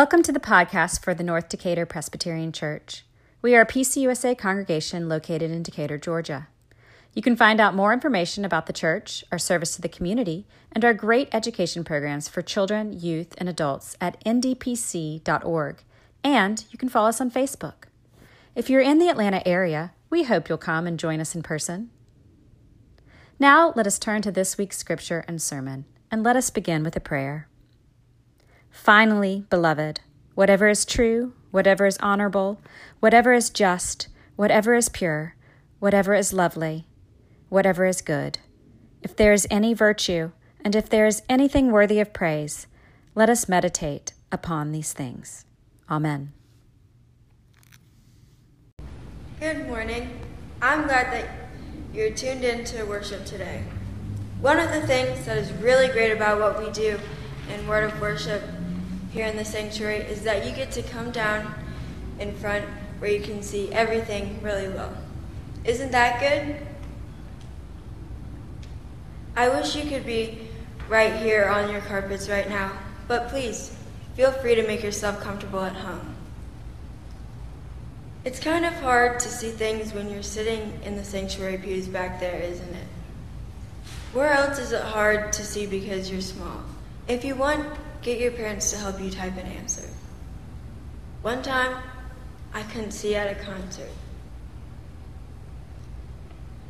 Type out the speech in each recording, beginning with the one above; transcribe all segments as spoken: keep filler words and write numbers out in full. Welcome to the podcast for the North Decatur Presbyterian Church. We are a P C U S A congregation located in Decatur, Georgia. You can find out more information about the church, our service to the community, and our great education programs for children, youth, and adults at N D P C dot org, and you can follow us on Facebook. If you're in the Atlanta area, we hope you'll come and join us in person. Now, let us turn to this week's scripture and sermon, and let us begin with a prayer. Finally, beloved, whatever is true, whatever is honorable, whatever is just, whatever is pure, whatever is lovely, whatever is good, if there is any virtue, and if there is anything worthy of praise, let us meditate upon these things. Amen. Good morning. I'm glad that you're tuned in to worship today. One of the things that is really great about what we do in Word of Worship here in the sanctuary is that you get to come down in front where you can see everything really well. Isn't that good? I wish you could be right here on your carpets right now, but please feel free to make yourself comfortable at home. It's kind of hard to see things when you're sitting in the sanctuary pews back there, isn't it? Where else is it hard to see because you're small? If you want, get your parents to help you type an answer. One time, I couldn't see at a concert.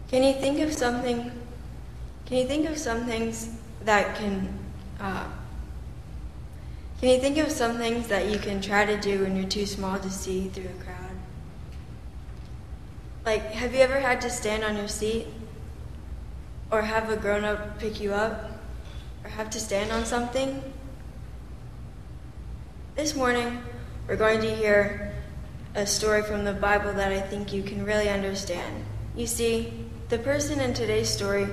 Can you think of something? Can you think of some things that can? Uh, can you think of some things that you can try to do when you're too small to see through a crowd? Like, have you ever had to stand on your seat, or have a grown-up pick you up? Or have to stand on something? This morning, we're going to hear a story from the Bible that I think you can really understand. You see, the person in today's story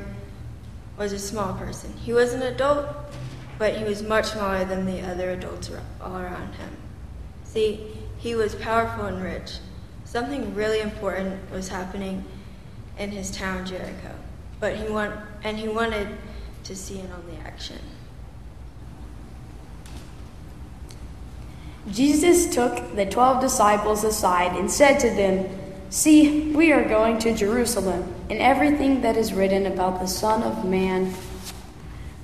was a small person. He was an adult, but he was much smaller than the other adults all around him. See, he was powerful and rich. Something really important was happening in his town, Jericho, but he want, and he wanted to see in on the action. Jesus took the twelve disciples aside and said to them, "See, we are going to Jerusalem, and everything that is written about the Son of Man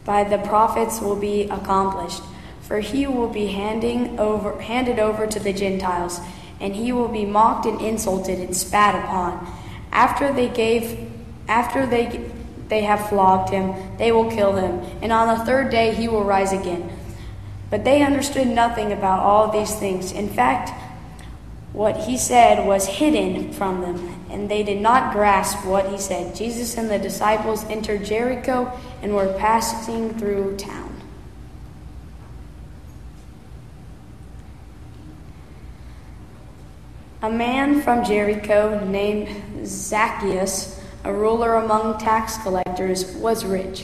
by the prophets will be accomplished. For he will be handing over, handed over to the Gentiles, and he will be mocked and insulted and spat upon. After they gave, after they They have flogged him, they will kill him, and on the third day he will rise again." But they understood nothing about all these things. In fact, what he said was hidden from them, and they did not grasp what he said. Jesus and the disciples entered Jericho and were passing through town. A man from Jericho named Zacchaeus, a ruler among tax collectors, was rich.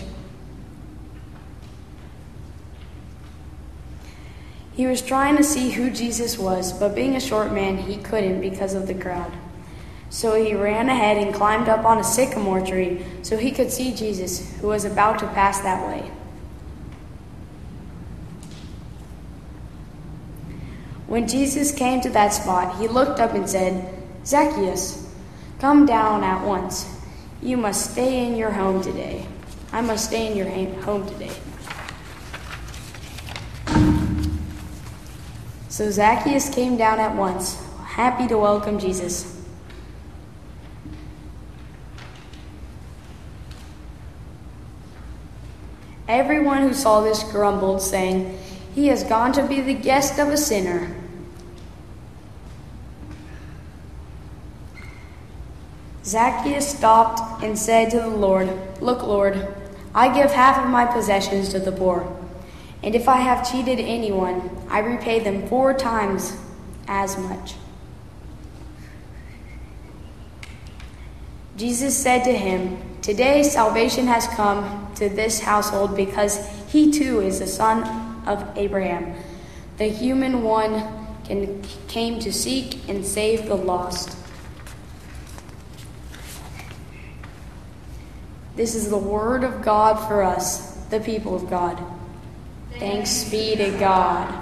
He was trying to see who Jesus was, but being a short man, he couldn't because of the crowd. So he ran ahead and climbed up on a sycamore tree so he could see Jesus, who was about to pass that way. When Jesus came to that spot, he looked up and said, "Zacchaeus, come down at once. You must stay in your home today. I must stay in your home today." So Zacchaeus came down at once, happy to welcome Jesus. Everyone who saw this grumbled, saying, "He has gone to be the guest of a sinner." Zacchaeus stopped and said to the Lord, "Look, Lord, I give half of my possessions to the poor, and if I have cheated anyone, I repay them four times as much." Jesus said to him, "Today salvation has come to this household because he too is the son of Abraham. The human one can, came to seek and save the lost." This is the word of God for us, the people of God. Thanks be to God.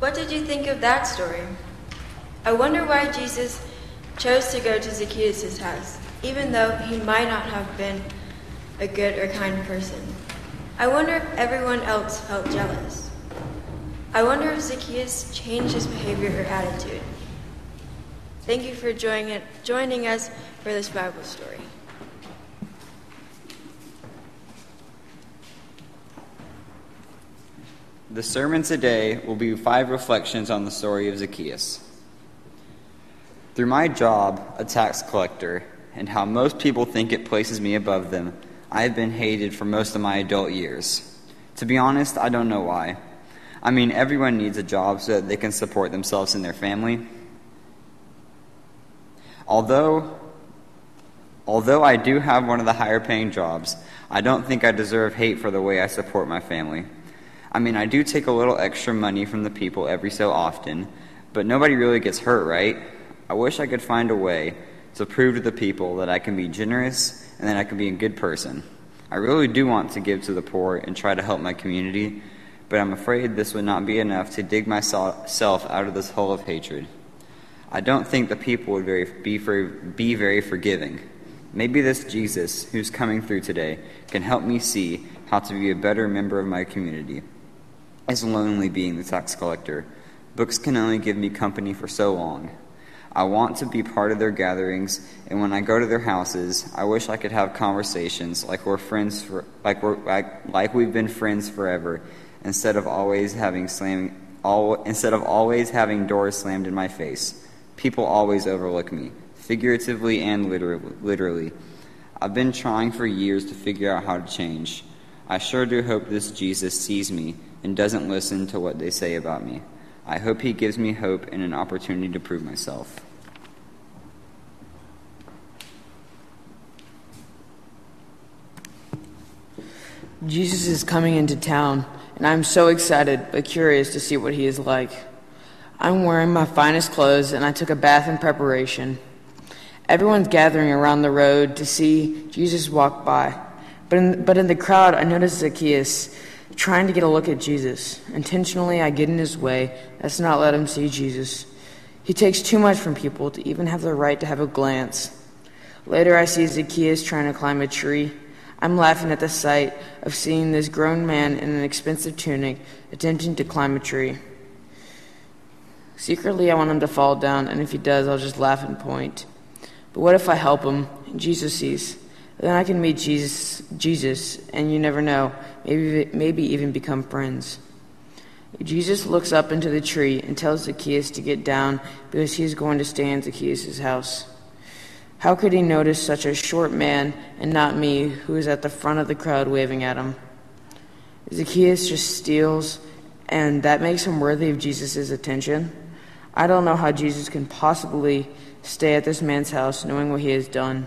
What did you think of that story? I wonder why Jesus chose to go to Zacchaeus' house, even though he might not have been a good or kind person. I wonder if everyone else felt jealous. I wonder if Zacchaeus changed his behavior or attitude. Thank you for joining joining us for this Bible story. The sermon today will be five reflections on the story of Zacchaeus. Through my job, a tax collector, and how most people think it places me above them, I have been hated for most of my adult years. To be honest, I don't know why. I mean, everyone needs a job so that they can support themselves and their family. Although, although I do have one of the higher paying jobs, I don't think I deserve hate for the way I support my family. I mean, I do take a little extra money from the people every so often, but nobody really gets hurt, right? I wish I could find a way to prove to the people that I can be generous and that I can be a good person. I really do want to give to the poor and try to help my community, but I'm afraid this would not be enough to dig myself out of this hole of hatred. I don't think the people would very, be, for, be very forgiving. Maybe this Jesus, who's coming through today, can help me see how to be a better member of my community. It's lonely being the tax collector. Books can only give me company for so long. I want to be part of their gatherings, and when I go to their houses, I wish I could have conversations like we're friends, for, like we're like, like we've been friends forever, instead of always having slamming, all instead of always having doors slammed in my face. People always overlook me, figuratively and literally. I've been trying for years to figure out how to change. I sure do hope this Jesus sees me and doesn't listen to what they say about me. I hope he gives me hope and an opportunity to prove myself. Jesus is coming into town, and I'm so excited but curious to see what he is like. I'm wearing my finest clothes, and I took a bath in preparation. Everyone's gathering around the road to see Jesus walk by. But in, but in the crowd, I noticed Zacchaeus trying to get a look at Jesus. Intentionally, I get in his way. That's not let him see Jesus. He takes too much from people to even have the right to have a glance. Later, I see Zacchaeus trying to climb a tree. I'm laughing at the sight of seeing this grown man in an expensive tunic attempting to climb a tree. Secretly, I want him to fall down, and if he does, I'll just laugh and point. But what if I help him and Jesus sees? Then I can meet Jesus, Jesus, and you never know, maybe maybe even become friends. Jesus looks up into the tree and tells Zacchaeus to get down because he is going to stay in Zacchaeus' house. How could he notice such a short man and not me, who is at the front of the crowd waving at him? Zacchaeus just steals, and that makes him worthy of Jesus' attention. I don't know how Jesus can possibly stay at this man's house knowing what he has done.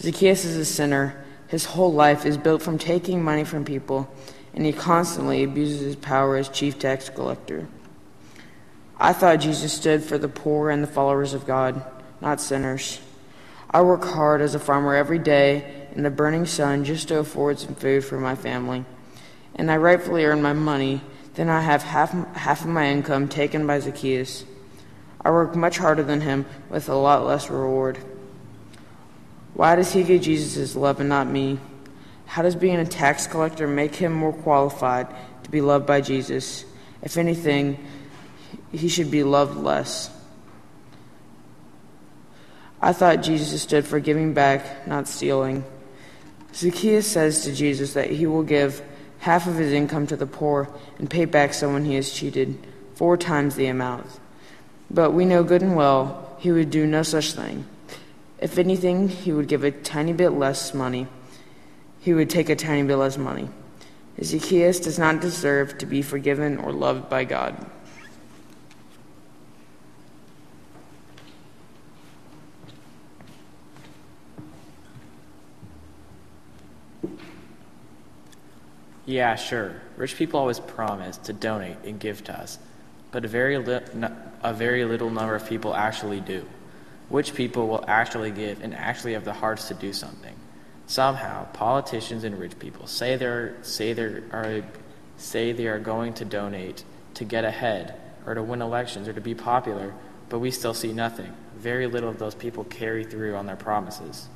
Zacchaeus is a sinner. His whole life is built from taking money from people, and he constantly abuses his power as chief tax collector. I thought Jesus stood for the poor and the followers of God, not sinners. I work hard as a farmer every day in the burning sun just to afford some food for my family, and I rightfully earn my money. Then I have half, half of my income taken by Zacchaeus. I work much harder than him with a lot less reward. Why does he get Jesus' love and not me? How does being a tax collector make him more qualified to be loved by Jesus? If anything, he should be loved less. I thought Jesus stood for giving back, not stealing. Zacchaeus says to Jesus that he will give half of his income to the poor and pay back someone he has cheated, four times the amount. But we know good and well he would do no such thing. If anything, he would give a tiny bit less money. He would take a tiny bit less money. Zacchaeus does not deserve to be forgiven or loved by God. Yeah, sure. Rich people always promise to donate and give to us, but a very li- a very little number of people actually do. Which people will actually give and actually have the hearts to do something. Somehow, politicians and rich people say they're say they are say they are going to donate to get ahead or to win elections or to be popular, but we still see nothing. Very little of those people carry through on their promises.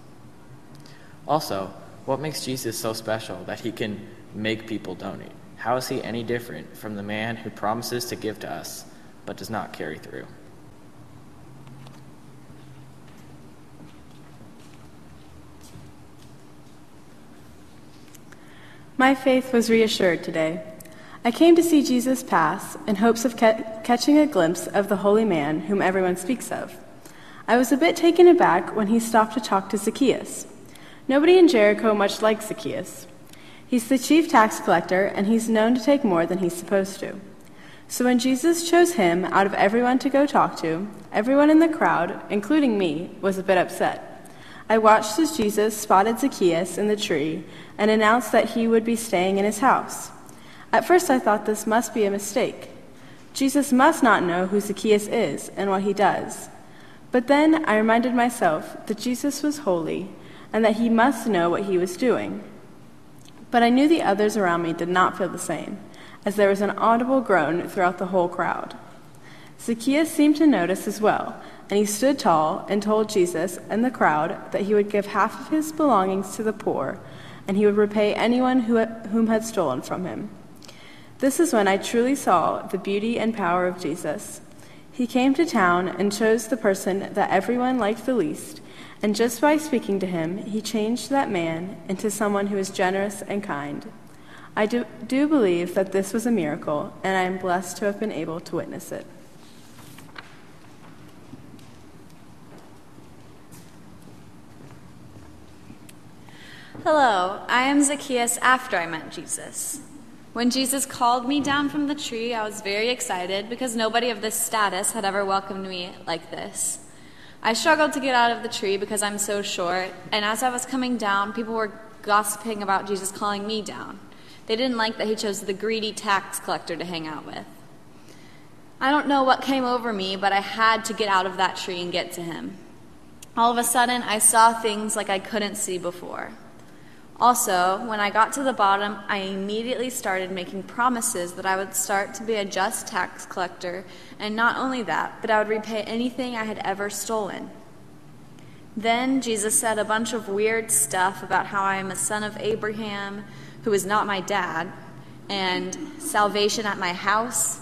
Also, what makes Jesus so special that he can make people donate? How is he any different from the man who promises to give to us but does not carry through? My faith was reassured today. I came to see Jesus pass in hopes of ca- catching a glimpse of the holy man whom everyone speaks of. I was a bit taken aback when he stopped to talk to Zacchaeus. Nobody in Jericho much likes Zacchaeus. He's the chief tax collector, and he's known to take more than he's supposed to. So when Jesus chose him out of everyone to go talk to, everyone in the crowd, including me, was a bit upset. I watched as Jesus spotted Zacchaeus in the tree and announced that he would be staying in his house. At first I thought this must be a mistake. Jesus must not know who Zacchaeus is and what he does. But then I reminded myself that Jesus was holy and that he must know what he was doing. But I knew the others around me did not feel the same, as there was an audible groan throughout the whole crowd. Zacchaeus seemed to notice as well, and he stood tall and told Jesus and the crowd that he would give half of his belongings to the poor, and he would repay anyone who, whom had stolen from him. This is when I truly saw the beauty and power of Jesus. He came to town and chose the person that everyone liked the least, and just by speaking to him, he changed that man into someone who is generous and kind. I do, do believe that this was a miracle, and I am blessed to have been able to witness it. Hello, I am Zacchaeus after I met Jesus. When Jesus called me down from the tree, I was very excited because nobody of this status had ever welcomed me like this. I struggled to get out of the tree because I'm so short, and as I was coming down, people were gossiping about Jesus calling me down. They didn't like that he chose the greedy tax collector to hang out with. I don't know what came over me, but I had to get out of that tree and get to him. All of a sudden, I saw things like I couldn't see before. Also, when I got to the bottom, I immediately started making promises that I would start to be a just tax collector, and not only that, but I would repay anything I had ever stolen. Then Jesus said a bunch of weird stuff about how I am a son of Abraham, who is not my dad, and salvation at my house.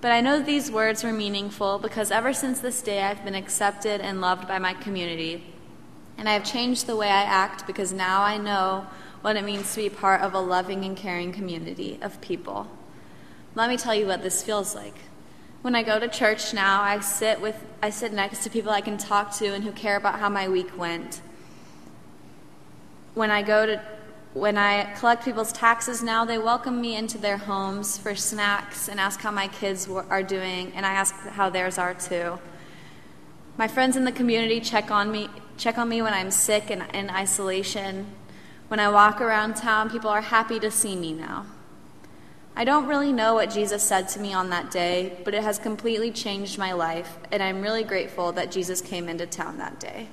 But I know these words were meaningful because ever since this day I've been accepted and loved by my community. And I have changed the way I act because now I know what it means to be part of a loving and caring community of people. Let me tell you what this feels like. When I go to church now, I sit with I sit next to people I can talk to and who care about how my week went. When I go to when I collect people's taxes now, they welcome me into their homes for snacks and ask how my kids are doing, and I ask how theirs are too. My friends in the community check on me check on me when I'm sick and in isolation. When I walk around town, people are happy to see me now. I don't really know what Jesus said to me on that day, but it has completely changed my life, and I'm really grateful that Jesus came into town that day.